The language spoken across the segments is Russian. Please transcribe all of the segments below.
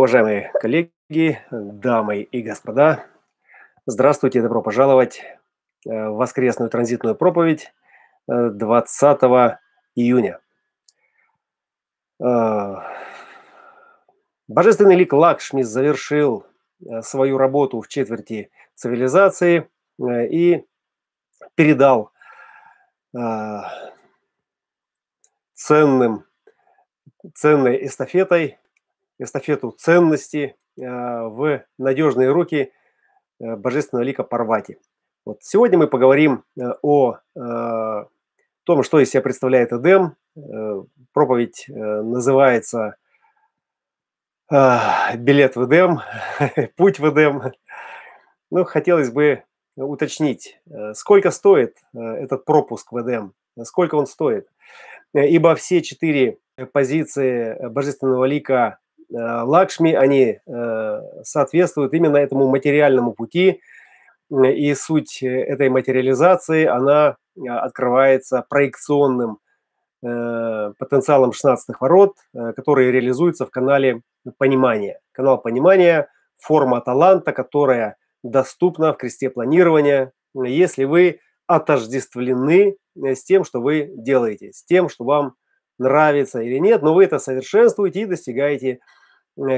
Уважаемые коллеги, дамы и господа, здравствуйте, добро пожаловать в воскресную транзитную проповедь 20 июня. Божественный лик Лакшми завершил свою работу в четверти цивилизации и передал ценной эстафету ценности в надежные руки Божественного лика Парвати. Вот сегодня мы поговорим о том, что из себя представляет Эдем. Проповедь называется «Билет в Эдем», «Путь в Эдем». Ну, хотелось бы уточнить, сколько стоит этот пропуск в Эдем, сколько он стоит. Ибо все четыре позиции Божественного лика Лакшми, они соответствуют именно этому материальному пути, и суть этой материализации, она открывается проекционным потенциалом 16-х ворот, который реализуется в канале понимания. Канал понимания – форма таланта, которая доступна в кресте планирования, если вы отождествлены с тем, что вы делаете, с тем, что вам нравится или нет, но вы это совершенствуете и достигаете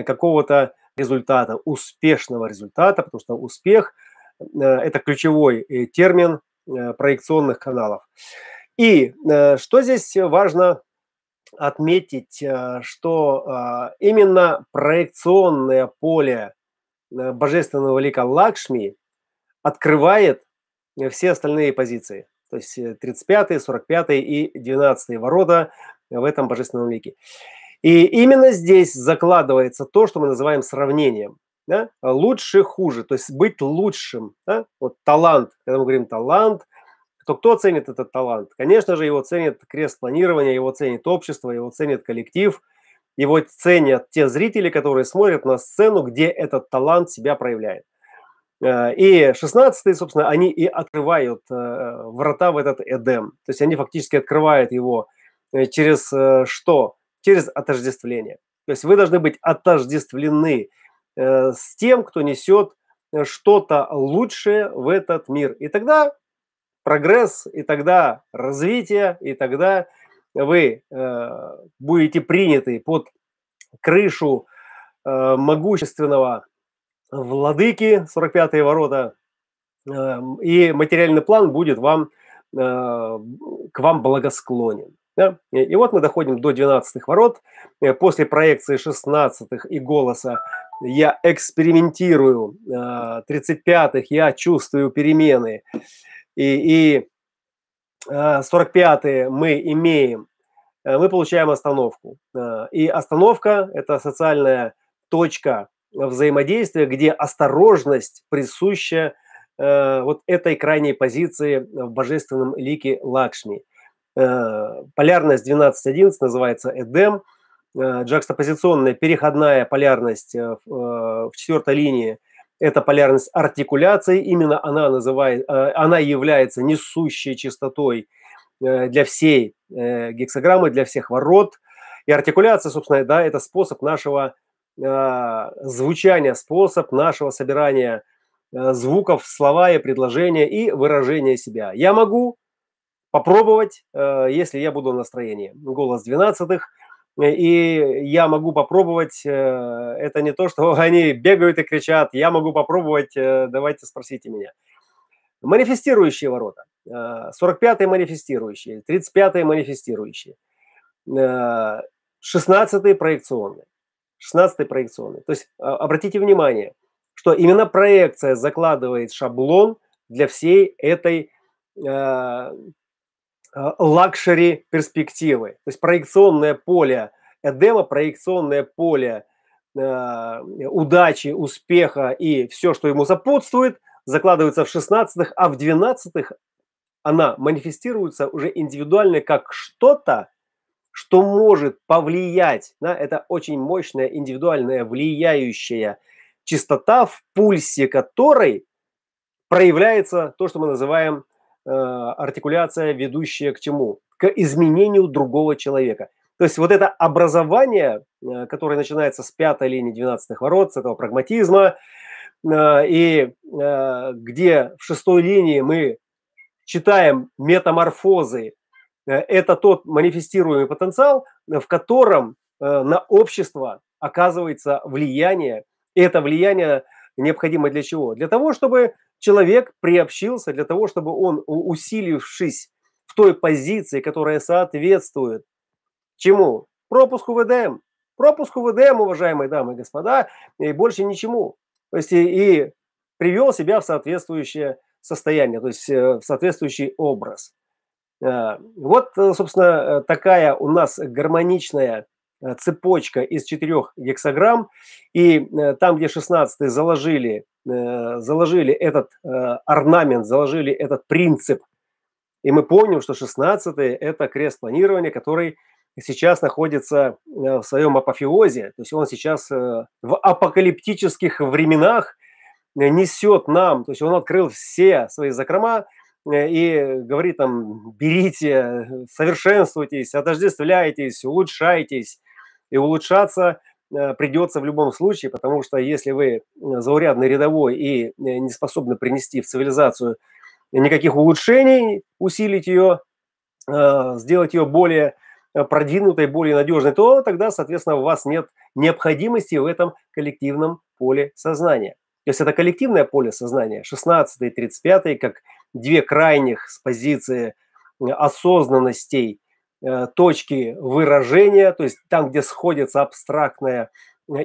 какого-то результата, успешного результата, потому что успех – это ключевой термин проекционных каналов. И что здесь важно отметить, что именно проекционное поле Божественного лика Лакшми открывает все остальные позиции, то есть 35-е, 45-е и 12-е ворота в этом Божественном лике. И именно здесь закладывается то, что мы называем сравнением. Да? Лучше, хуже, то есть быть лучшим. Да? Вот талант, когда мы говорим талант, то кто ценит этот талант? Конечно же, его ценит крест планирования, его ценит общество, его ценит коллектив, его ценят те зрители, которые смотрят на сцену, где этот талант себя проявляет. И 16-е, собственно, они и открывают врата в этот Эдем. То есть они фактически открывают его через что? Через отождествление. То есть вы должны быть отождествлены с тем, кто несет что-то лучшее в этот мир. И тогда прогресс, и тогда развитие, и тогда вы будете приняты под крышу могущественного владыки, 45-е ворота, и материальный план будет вам, к вам благосклонен. Да? И вот мы доходим до 12-х ворот. После проекции 16-х и голоса «Я экспериментирую», 35-х «Я чувствую перемены», и 45-е мы имеем, мы получаем остановку. И остановка – это социальная точка взаимодействия, где осторожность присуща вот этой крайней позиции в Божественном лике Лакшми. Полярность 12-11 называется Эдем, джакстапозиционная переходная полярность в четвертой линии – это полярность артикуляции, именно она является несущей частотой для всей гексаграммы, для всех ворот. И артикуляция, собственно, да, это способ нашего звучание, способ нашего собирания звуков, слова и предложения и выражения себя. Я могу попробовать, если я буду в настроении. Голос 12-х. И я могу попробовать. Это не то, что они бегают и кричат. Я могу попробовать. Давайте спросите меня. Манифестирующие ворота. 45-е манифестирующие. 35-е манифестирующие. 16-е проекционные. 16-й проекционный. То есть обратите внимание, что именно проекция закладывает шаблон для всей этой лакшери перспективы. То есть проекционное поле Эдема, проекционное поле удачи, успеха и все, что ему сопутствует, закладывается в 16-х, а в 12-х она манифестируется уже индивидуально как что-то, что может повлиять, да, это очень мощная индивидуальная влияющая частота, в пульсе которой проявляется то, что мы называем артикуляция, ведущая к чему? К изменению другого человека. То есть вот это образование, которое начинается с пятой линии 12-х ворот, с этого прагматизма, и где в шестой линии мы читаем метаморфозы, это тот манифестируемый потенциал, в котором на общество оказывается влияние. И это влияние необходимо для чего? Для того, чтобы человек приобщился, для того, чтобы он, усилившись в той позиции, которая соответствует чему? Пропуску в Эдем. Пропуску в Эдем, уважаемые дамы и господа, и больше ничему. То есть и привел себя в соответствующее состояние, то есть в соответствующий образ. Вот, собственно, такая у нас гармоничная цепочка из 4 гексаграмм. И там, где 16-й заложили этот орнамент, заложили этот принцип. И мы помним, что 16-й – это крест планирования, который сейчас находится в своем апофеозе. То есть он сейчас в апокалиптических временах несет нам, то есть он открыл все свои закрома и говорит там: берите, совершенствуйтесь, отождествляйтесь, улучшайтесь. И улучшаться придется в любом случае, потому что если вы заурядный рядовой и не способны принести в цивилизацию никаких улучшений, усилить ее, сделать ее более продвинутой, более надежной, то тогда, соответственно, у вас нет необходимости в этом коллективном поле сознания. То есть это коллективное поле сознания, 16 и 35, как две крайних с позиции осознанностей точки выражения, то есть там, где сходятся абстрактное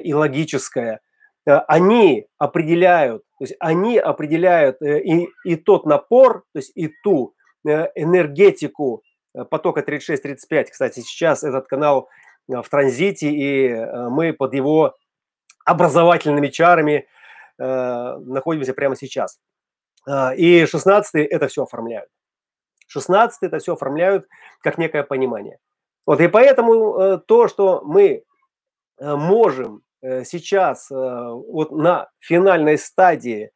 и логическое, они определяют, то есть они определяют и тот напор, то есть и ту энергетику потока 36-35. Кстати, сейчас этот канал в транзите, и мы под его образовательными чарами находимся прямо сейчас. И 16-е это все оформляют. 16-е это все оформляют как некое понимание. Вот, и поэтому то, что мы можем сейчас вот на финальной стадии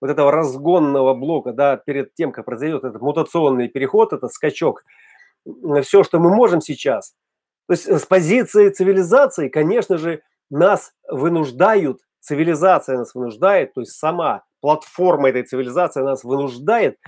вот этого разгонного блока, да, перед тем, как произойдет этот мутационный переход, этот скачок, все, что мы можем сейчас, то есть с позиции цивилизации, конечно же, нас вынуждают, цивилизация нас вынуждает, то есть сама платформа этой цивилизации нас вынуждает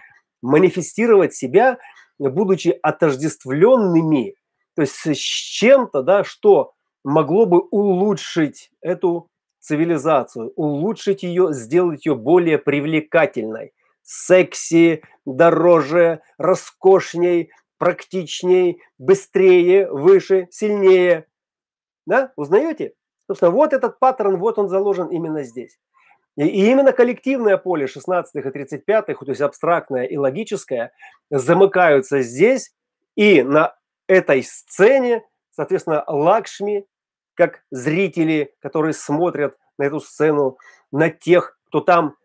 манифестировать себя, будучи отождествленными, то есть с чем-то, да, что могло бы улучшить эту цивилизацию, улучшить ее, сделать ее более привлекательной, секси, дороже, роскошней, практичней, быстрее, выше, сильнее. Да? Узнаете? Собственно, вот этот паттерн, вот он заложен именно здесь. И именно коллективное поле 16-х и 35-х, то есть абстрактное и логическое, замыкаются здесь, и на этой сцене, соответственно, Лакшми, как зрители, которые смотрят на эту сцену, на тех, кто там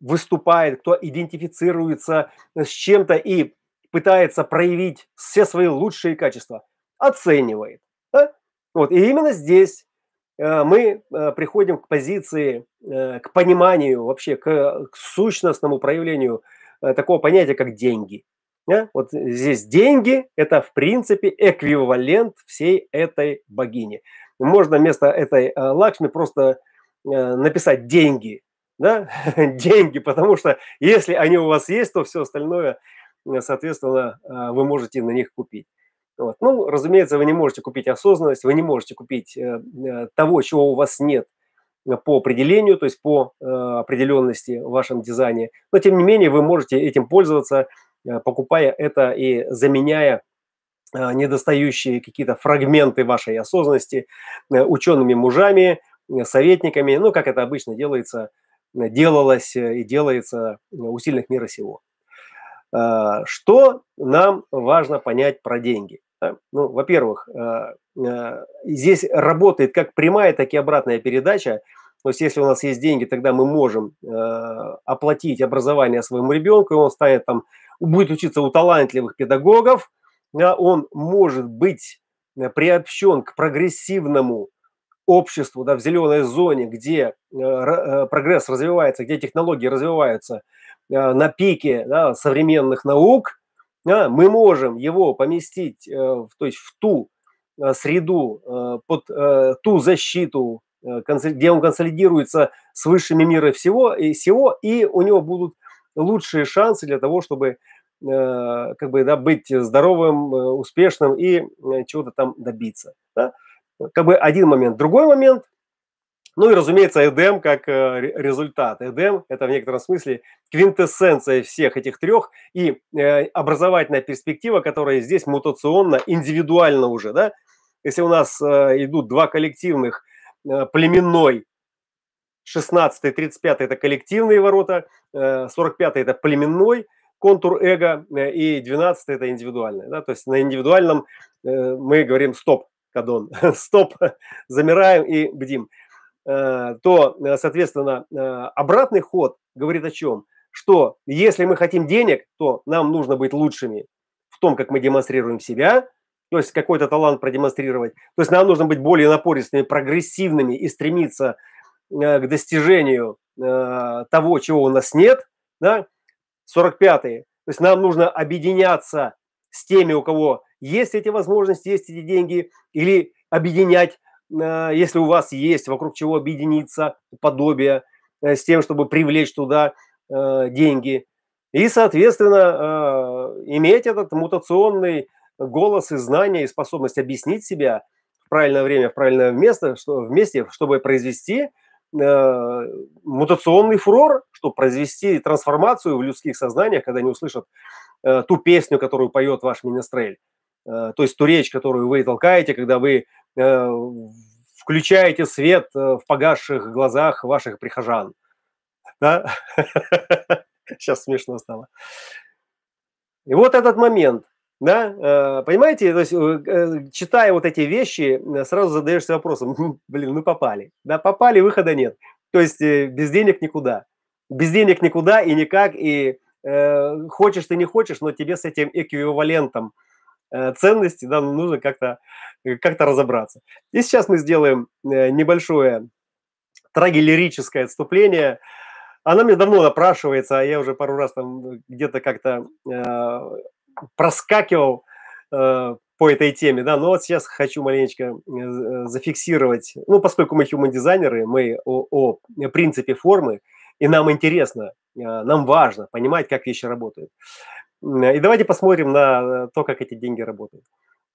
выступает, кто идентифицируется с чем-то и пытается проявить все свои лучшие качества, оценивает. Да? Вот. И именно здесь мы приходим к позиции, к пониманию, вообще к сущностному проявлению такого понятия, как деньги. Вот здесь деньги – это, в принципе, эквивалент всей этой богини. Можно вместо этой Лакшми просто написать «деньги». Да? Деньги, потому что если они у вас есть, то все остальное, соответственно, вы можете на них купить. Вот. Ну, разумеется, вы не можете купить осознанность, вы не можете купить того, чего у вас нет по определению, то есть по определенности в вашем дизайне. Но, тем не менее, вы можете этим пользоваться, покупая это и заменяя недостающие какие-то фрагменты вашей осознанности учеными мужами, советниками. Ну, как это обычно делается, делалось и делается у сильных мира сего. Что нам важно понять про деньги? Ну, во-первых, здесь работает как прямая, так и обратная передача. То есть, если у нас есть деньги, тогда мы можем оплатить образование своему ребенку, и он станет там, будет учиться у талантливых педагогов, он может быть приобщен к прогрессивному обществу, да, в зеленой зоне, где прогресс развивается, где технологии развиваются на пике, да, современных наук, да, мы можем его поместить в ту среду, под ту защиту, где он консолидируется с высшими мира всего и всего, и у него будут лучшие шансы для того, чтобы как бы, да, быть здоровым, успешным и чего-то там добиться. Да? Как бы один момент. Другой момент, ну и, разумеется, Эдем как результат. Эдем – это в некотором смысле квинтэссенция всех этих трех и образовательная перспектива, которая здесь мутационно, индивидуально уже. Да? Если у нас идут два коллективных, племенной, 16-й, 35-й – это коллективные ворота, 45-й – это племенной контур эго, и 12-й – это индивидуальный. Да? То есть на индивидуальном мы говорим «стоп, кадон», «стоп», замираем и бдим. То, соответственно, обратный ход говорит о чем? Что если мы хотим денег, то нам нужно быть лучшими в том, как мы демонстрируем себя, то есть какой-то талант продемонстрировать. То есть нам нужно быть более напористыми, прогрессивными и стремиться к достижению того, чего у нас нет. Да? 45-е. То есть нам нужно объединяться с теми, у кого есть эти возможности, есть эти деньги, или объединять, если у вас есть, вокруг чего объединиться, подобие, с тем, чтобы привлечь туда деньги. И, соответственно, иметь этот мутационный голос и знания, и способность объяснить себя в правильное время, в правильное место, вместе, чтобы произвести мутационный фурор, чтобы произвести трансформацию в людских сознаниях, когда они услышат ту песню, которую поет ваш менестрель, то есть ту речь, которую вы толкаете, когда вы включаете свет в погасших глазах ваших прихожан. Да? Сейчас смешно стало. И вот этот момент. Да? Понимаете, то есть, читая вот эти вещи, сразу задаешься вопросом, блин, мы попали. Да, попали, выхода нет. То есть без денег никуда. Без денег никуда и никак. И хочешь ты не хочешь, но тебе с этим эквивалентом ценности, да, нужно как-то разобраться. И сейчас мы сделаем небольшое трагилирическое отступление. Она мне давно напрашивается, а я уже пару раз там где-то как-то проскакивал по этой теме, да, но вот сейчас хочу маленечко зафиксировать, ну, поскольку мы human-дизайнеры, мы о принципе формы, и нам интересно, нам важно понимать, как вещи работают. И давайте посмотрим на то, как эти деньги работают.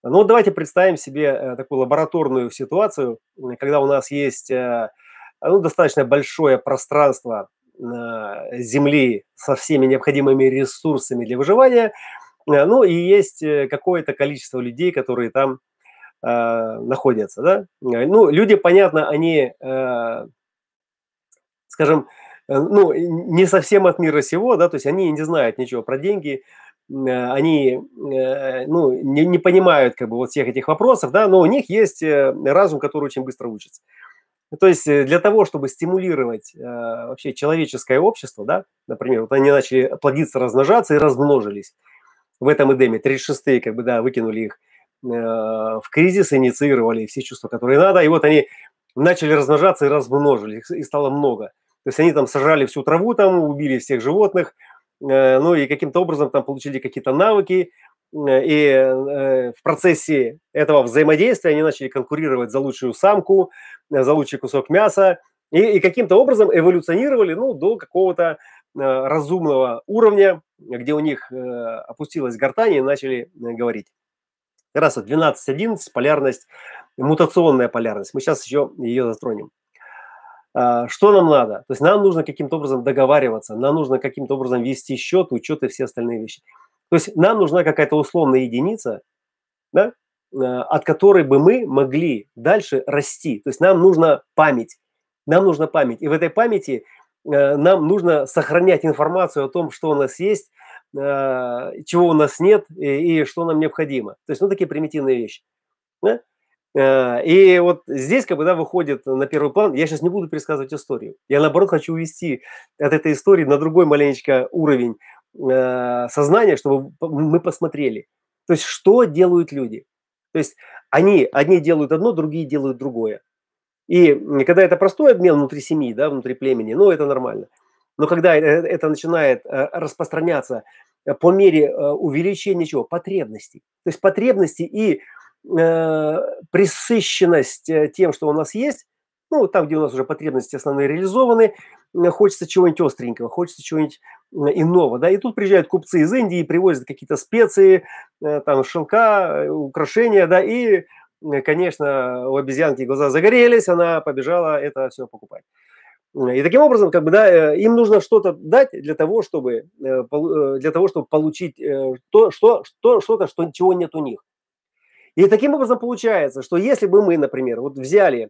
Ну, давайте представим себе такую лабораторную ситуацию, когда у нас есть, ну, достаточно большое пространство Земли со всеми необходимыми ресурсами для выживания, ну, и есть какое-то количество людей, которые там находятся. Да? Ну, люди, понятно, они, скажем, ну, не совсем от мира сего, да, то есть они не знают ничего про деньги, они, ну, не понимают, как бы, вот всех этих вопросов, да, но у них есть разум, который очень быстро учится. То есть для того, чтобы стимулировать вообще человеческое общество, да, например, вот они начали плодиться, размножаться и размножились в этом Эдеме, 36-е, как бы, да, выкинули их в кризис, инициировали все чувства, которые надо, и вот они начали размножаться и размножились, и стало много. То есть они там сожрали всю траву, там убили всех животных, ну и каким-то образом там получили какие-то навыки. И в процессе этого взаимодействия они начали конкурировать за лучшую самку, за лучший кусок мяса. И каким-то образом эволюционировали, ну, до какого-то разумного уровня, где у них опустилась гортань и начали говорить. Как раз вот 12-11, полярность, мутационная полярность. Мы сейчас еще ее затронем. Что нам надо? То есть нам нужно каким-то образом договариваться, нам нужно каким-то образом вести счет, учет и все остальные вещи. То есть нам нужна какая-то условная единица, да, от которой бы мы могли дальше расти. То есть нам нужна память. Нам нужна память. И в этой памяти нам нужно сохранять информацию о том, что у нас есть, чего у нас нет и что нам необходимо. То есть, ну, такие примитивные вещи. Да? И вот здесь, когда выходит на первый план, я сейчас не буду пересказывать историю. Я, наоборот, хочу увести от этой истории на другой маленечко уровень сознания, чтобы мы посмотрели. То есть, что делают люди. То есть, они одни делают одно, другие делают другое. И когда это простой обмен внутри семьи, да, внутри племени, ну, это нормально. Но когда это начинает распространяться по мере увеличения чего? Потребностей. То есть, потребности и пресыщенность тем, что у нас есть, ну, там, где у нас уже потребности основные реализованы, хочется чего-нибудь остренького, хочется чего-нибудь иного, да, и тут приезжают купцы из Индии, привозят какие-то специи, там, шелка, украшения, да, и, конечно, у обезьянки глаза загорелись, она побежала это все покупать. И таким образом, как бы, да, им нужно что-то дать для того, чтобы получить что-то, чего нет у них. И таким образом получается, что если бы мы, например, вот взяли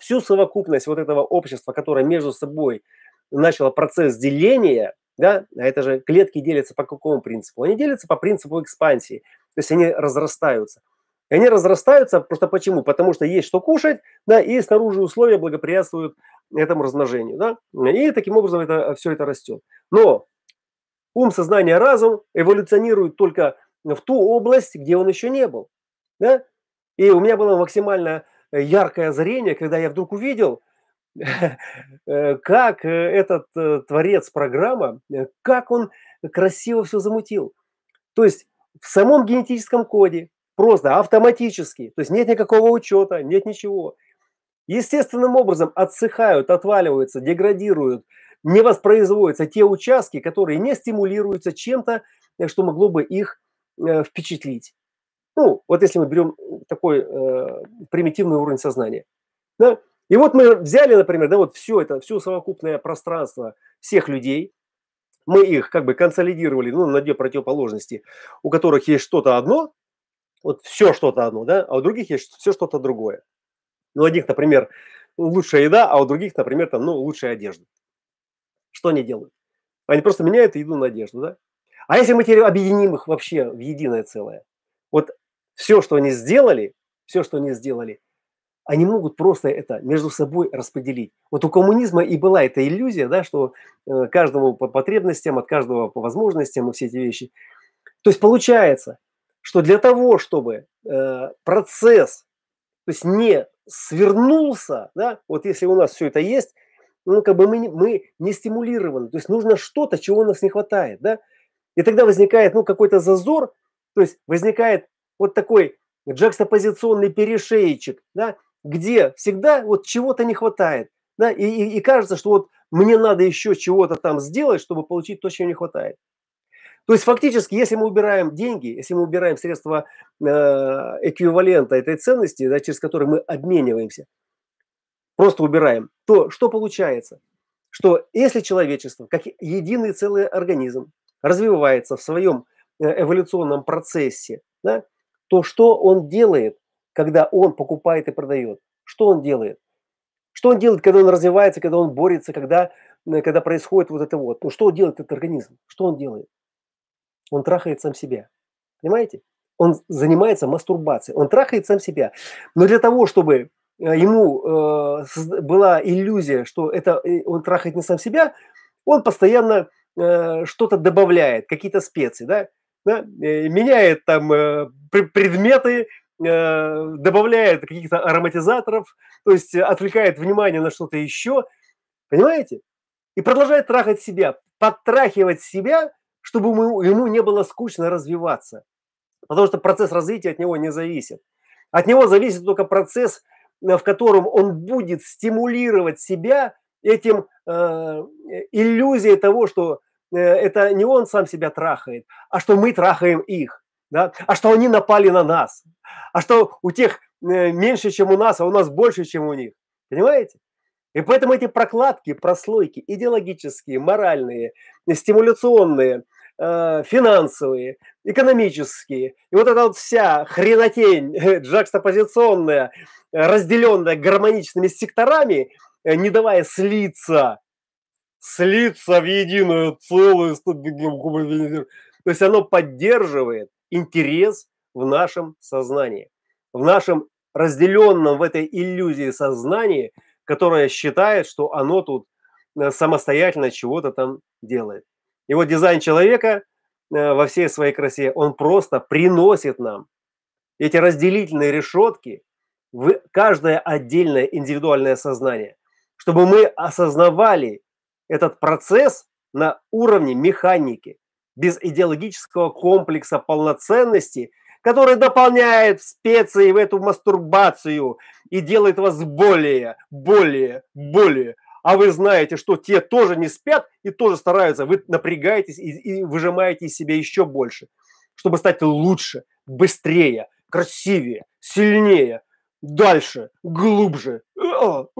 всю совокупность вот этого общества, которое между собой начало процесс деления, да, а это же клетки делятся по какому принципу? Они делятся по принципу экспансии, то есть они разрастаются. И они разрастаются просто почему? Потому что есть что кушать, да, и снаружи условия благоприятствуют этому размножению, да, и таким образом все это растет. Но ум, сознание, разум эволюционируют только в ту область, где он еще не был, да? И у меня было максимально яркое озарение, когда я вдруг увидел, как этот творец программа, как он красиво все замутил. То есть в самом генетическом коде просто автоматически, то есть нет никакого учета, нет ничего. Естественным образом отсыхают, отваливаются, деградируют, не воспроизводятся те участки, которые не стимулируются чем-то, что могло бы их впечатлить. Ну, вот если мы берем такой примитивный уровень сознания. Да? И вот мы взяли, например, да, вот все это, все совокупное пространство всех людей, мы их как бы консолидировали, ну, на две противоположности, у которых есть что-то одно, вот все что-то одно, да, а у других есть все что-то другое. У одних, например, лучшая еда, а у других, например, там, ну, лучшая одежда. Что они делают? Они просто меняют еду на одежду, да? А если мы теперь объединим их вообще в единое целое? Вот все, что они сделали, они могут просто это между собой распределить. Вот у коммунизма и была эта иллюзия, да, что каждому по потребностям, от каждого по возможностям и все эти вещи. То есть получается, что для того, чтобы процесс, то есть не свернулся, да, вот если у нас все это есть, ну, как бы мы не стимулированы, то есть нужно что-то, чего у нас не хватает, да, и тогда возникает, ну, какой-то зазор, то есть возникает вот такой джакстопозиционный перешейчик, да, где всегда вот чего-то не хватает, да, и кажется, что вот мне надо еще чего-то там сделать, чтобы получить то, чего не хватает. То есть фактически, если мы убираем деньги, если мы убираем средства эквивалента этой ценности, да, через которые мы обмениваемся, просто убираем, то что получается? Что если человечество, как единый целый организм, развивается в своем эволюционном процессе, да, то что он делает, когда он покупает и продает? Что он делает? Что он делает, когда он развивается, когда он борется, когда происходит вот это вот? Ну, что делает этот организм? Что он делает? Он трахает сам себя. Понимаете? Он занимается мастурбацией. Он трахает сам себя. Но для того, чтобы ему была иллюзия, что это он трахает не сам себя, он постоянно что-то добавляет, какие-то специи, да? Да? Меняет там предметы, добавляет каких-то ароматизаторов, то есть отвлекает внимание на что-то еще. Понимаете? И продолжает трахать себя, подтрахивать себя, чтобы ему не было скучно развиваться. Потому что процесс развития от него не зависит. От него зависит только процесс, в котором он будет стимулировать себя этим иллюзией того, что это не он сам себя трахает, а что мы трахаем их, да? А что они напали на нас, а что у тех меньше, чем у нас, а у нас больше, чем у них. Понимаете? И поэтому эти прокладки, прослойки идеологические, моральные, стимуляционные, финансовые, экономические, и вот эта вот вся хренотень джакстопозиционная, разделенная гармоничными секторами, не давая слиться в единую целую, то есть оно поддерживает интерес в нашем сознании, в нашем разделенном в этой иллюзии сознании, которая считает, что оно тут самостоятельно чего-то там делает. И вот дизайн человека во всей своей красе, он просто приносит нам эти разделительные решетки в каждое отдельное индивидуальное сознание, чтобы мы осознавали этот процесс на уровне механики, без идеологического комплекса полноценности, который дополняет специи в эту мастурбацию и делает вас более. А вы знаете, что те тоже не спят и тоже стараются. Вы напрягаетесь и выжимаете из себя еще больше, чтобы стать лучше, быстрее, красивее, сильнее, дальше, глубже. Но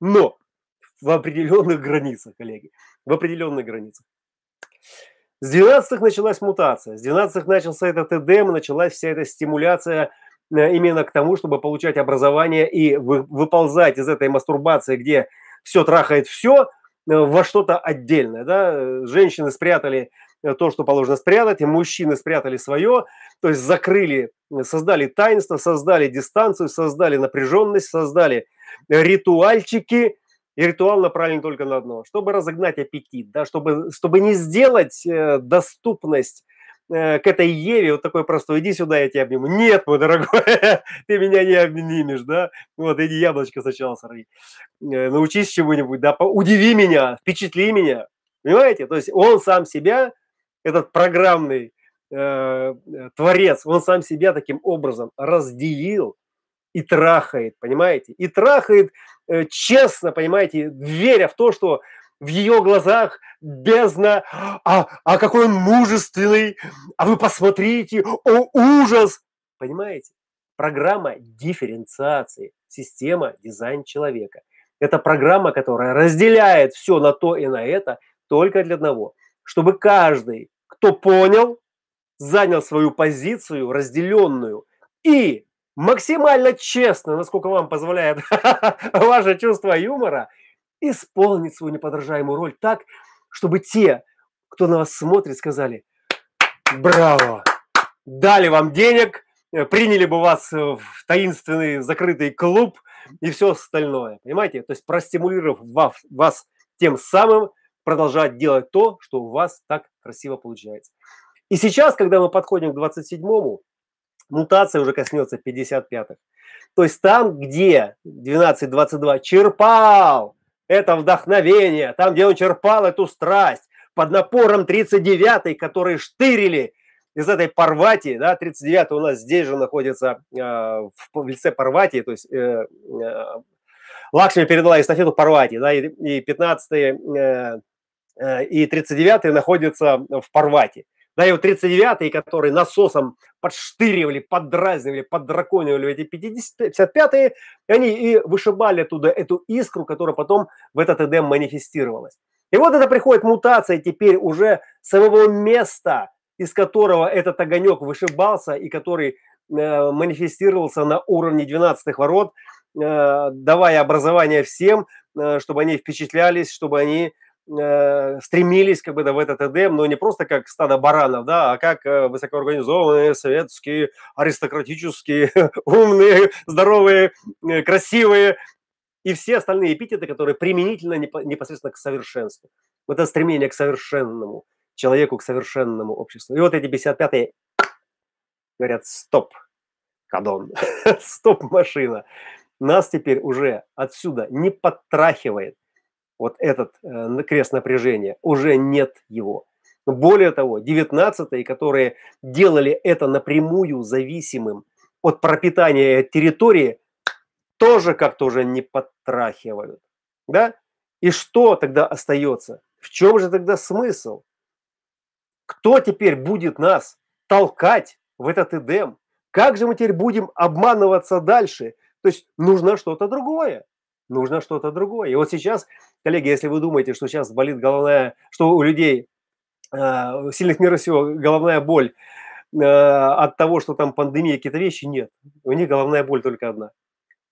в определенных границах, коллеги, в определенных границах. С 12-х началась мутация, с 12-х начался этот эдем, началась вся эта стимуляция именно к тому, чтобы получать образование и выползать из этой мастурбации, где все трахает все, во что-то отдельное. Да? Женщины спрятали то, что положено спрятать, и мужчины спрятали свое, то есть закрыли, создали таинство, создали дистанцию, создали напряженность, создали ритуальчики. И ритуал направлен только на одно, чтобы разогнать аппетит, да, чтобы не сделать доступность к этой Еве вот такой простой: иди сюда, я тебя обниму. Нет, мой дорогой, ты меня не обнимешь, да, вот иди яблочко сначала сорви, научись чему-нибудь, да, удиви меня, впечатли меня, понимаете, то есть он сам себя, этот программный творец, он сам себя таким образом разделил и трахает, понимаете, и трахает честно, понимаете, веря в то, что в ее глазах бездна, а какой он мужественный, а вы посмотрите, о ужас, понимаете, программа дифференциации, система дизайн человека, это программа, которая разделяет все на то и на это только для одного, чтобы каждый, кто понял, занял свою позицию разделенную и максимально честно, насколько вам позволяет ваше чувство юмора, исполнить свою неподражаемую роль так, чтобы те, кто на вас смотрит, сказали: браво, дали вам денег, приняли бы вас в таинственный закрытый клуб и все остальное. Понимаете? То есть простимулировав вас тем самым продолжать делать то, что у вас так красиво получается. И сейчас, когда мы подходим к 27-му, мутация уже коснется 55-х. То есть там, где 12-22 черпал это вдохновение, там, где он черпал эту страсть, под напором 39-й, которые штырили из этой Парвати, да, 39-й у нас здесь же находится в лице Парвати, то есть Лакшми передала эстафету Парвати, да, и 15-й и 39-й находятся в Парвати. Да, и вот 39-е, которые насосом подштыривали, поддразнивали, поддраконивали эти 55-е, они и вышибали оттуда эту искру, которая потом в этот эдем манифестировалась. И вот это приходит мутация теперь уже самого места, из которого этот огонек вышибался и который манифестировался на уровне 12-х ворот, давая образование всем, чтобы они впечатлялись, чтобы они стремились как бы в этот эдем, но не просто как стадо баранов, да, а как высокоорганизованные, советские, аристократические, умные, здоровые, красивые и все остальные эпитеты, которые применительно непосредственно к совершенству. Вот это стремление к совершенному человеку, к совершенному обществу. И вот эти 55-е говорят: стоп, кадон, стоп, машина. Нас теперь уже отсюда не подтрахивает. Вот этот крест напряжения, уже нет его. Более того, 19-е, которые делали это напрямую зависимым от пропитания территории, тоже как-то уже не подтрахивают. Да? И что тогда остается? В чем же тогда смысл? Кто теперь будет нас толкать в этот эдем? Как же мы теперь будем обманываться дальше? То есть нужно что-то другое. Нужно что-то другое. И вот сейчас, коллеги, если вы думаете, что сейчас болит головная, что у людей сильных мира сего головная боль от того, что там пандемия, какие-то вещи, нет. У них головная боль только одна.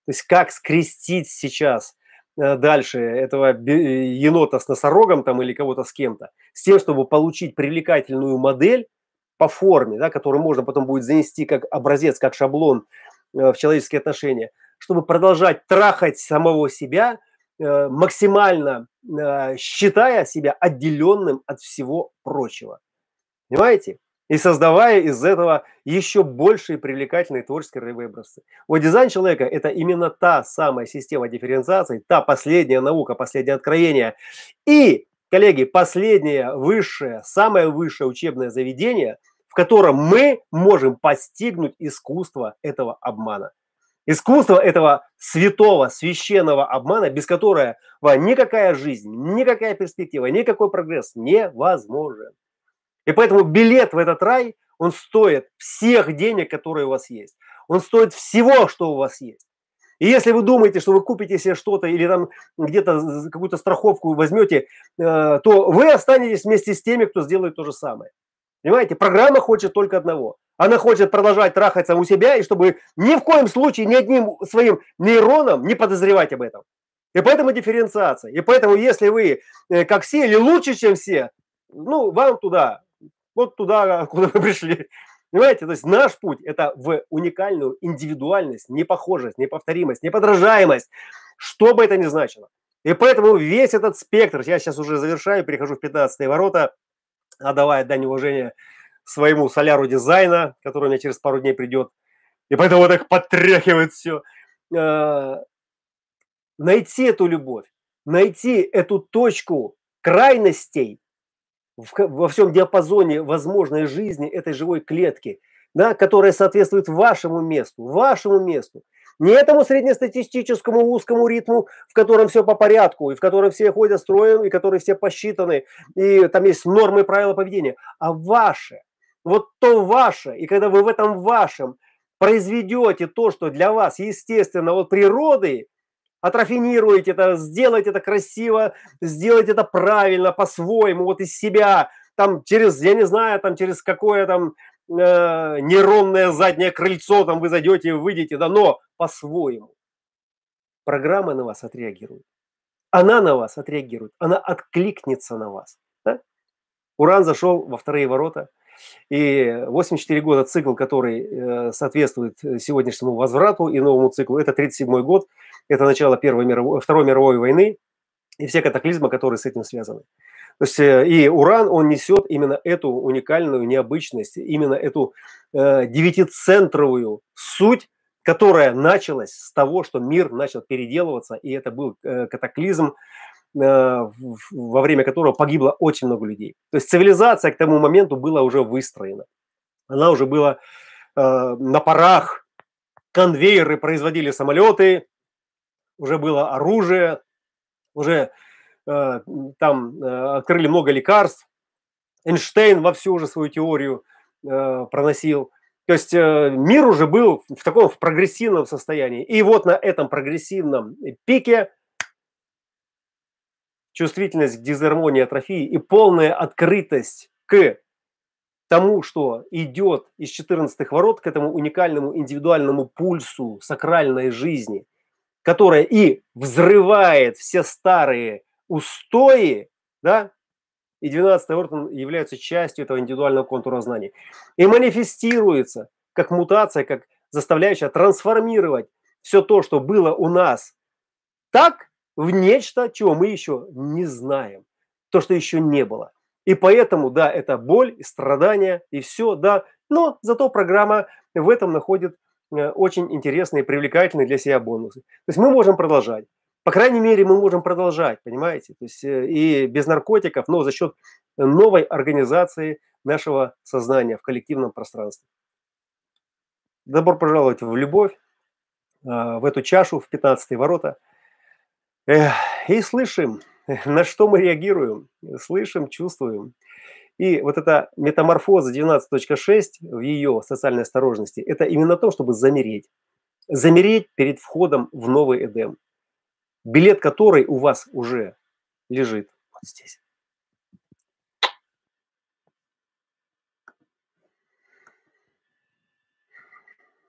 То есть как скрестить сейчас дальше этого енота с носорогом там, или кого-то с кем-то, с тем, чтобы получить привлекательную модель по форме, да, которую можно потом будет занести как образец, как шаблон в человеческие отношения, чтобы продолжать трахать самого себя, максимально считая себя отделенным от всего прочего. Понимаете? И создавая из этого еще большие привлекательные творческие ролевые образцы. Вот дизайн человека – это именно та самая система дифференциации, та последняя наука, последнее откровение. И, коллеги, последнее, высшее, самое высшее учебное заведение, в котором мы можем постигнуть искусство этого обмана. Искусство этого святого, священного обмана, без которого никакая жизнь, никакая перспектива, никакой прогресс невозможен. И поэтому билет в этот рай, он стоит всех денег, которые у вас есть. Он стоит всего, что у вас есть. И если вы думаете, что вы купите себе что-то или там где-то какую-то страховку возьмете, то вы останетесь вместе с теми, кто сделает то же самое. Понимаете? Программа хочет только одного. Она хочет продолжать трахаться у себя, и чтобы ни в коем случае ни одним своим нейроном не подозревать об этом. И поэтому дифференциация. И поэтому если вы как все или лучше, чем все, ну, вам туда, вот туда, откуда вы пришли. Понимаете, то есть наш путь – это в уникальную индивидуальность, непохожесть, неповторимость, неподражаемость, что бы это ни значило. И поэтому весь этот спектр, я сейчас уже завершаю, перехожу в 15-е ворота, отдавая дань уважения своему соляру дизайна, который у меня через пару дней придет, и поэтому так потряхивает все. Найти эту любовь, найти эту точку крайностей, во всем диапазоне возможной жизни этой живой клетки, да, которая соответствует вашему месту, не этому среднестатистическому узкому ритму, в котором все по порядку, и в котором все ходят строем, и которые все посчитаны, и там есть нормы и правила поведения, а ваше, вот то ваше, и когда вы в этом вашем произведете то, что для вас естественно от природы, отрафинируете это, сделайте это красиво, сделайте это правильно, по-своему, вот из себя, там через, я не знаю, там через какое там нейронное заднее крыльцо там вы зайдете, выйдете, да, но по-своему. Программа на вас отреагирует. Она на вас отреагирует, она откликнется на вас. Да? Уран зашел во вторые ворота, и 84 года цикл, который соответствует сегодняшнему возврату и новому циклу, это 37-й год, это начало Второй мировой войны и все катаклизмы, которые с этим связаны. То есть, и Уран, он несет именно эту уникальную необычность, именно эту девятицентровую суть, которая началась с того, что мир начал переделываться, и это был катаклизм, во время которого погибло очень много людей. То есть цивилизация к тому моменту была уже выстроена. Она уже была на парах, конвейеры производили самолеты, уже было оружие, уже там открыли много лекарств. Эйнштейн вовсю уже свою теорию проносил. То есть мир уже был в таком прогрессивном состоянии. И вот на этом прогрессивном пике чувствительность к дисгармонии, атрофии и полная открытость к тому, что идет из 14-х ворот, к этому уникальному индивидуальному пульсу сакральной жизни, которая и взрывает все старые устои, да, и 12-й ворот является частью этого индивидуального контура знаний, и манифестируется как мутация, как заставляющая трансформировать все то, что было у нас так, в нечто, чего мы еще не знаем, то, что еще не было. И поэтому, да, это боль, и страдания, и все, да, но зато программа в этом находит очень интересные, привлекательные для себя бонусы. То есть мы можем продолжать. По крайней мере, мы можем продолжать, понимаете? То есть и без наркотиков, но за счет новой организации нашего сознания в коллективном пространстве. Добро пожаловать в любовь, в эту чашу, в 15-е ворота. И слышим, на что мы реагируем, слышим, чувствуем. И вот эта метаморфоза 19.6 в ее социальной осторожности, это именно то, чтобы замереть. Замереть перед входом в новый Эдем, билет который у вас уже лежит вот здесь.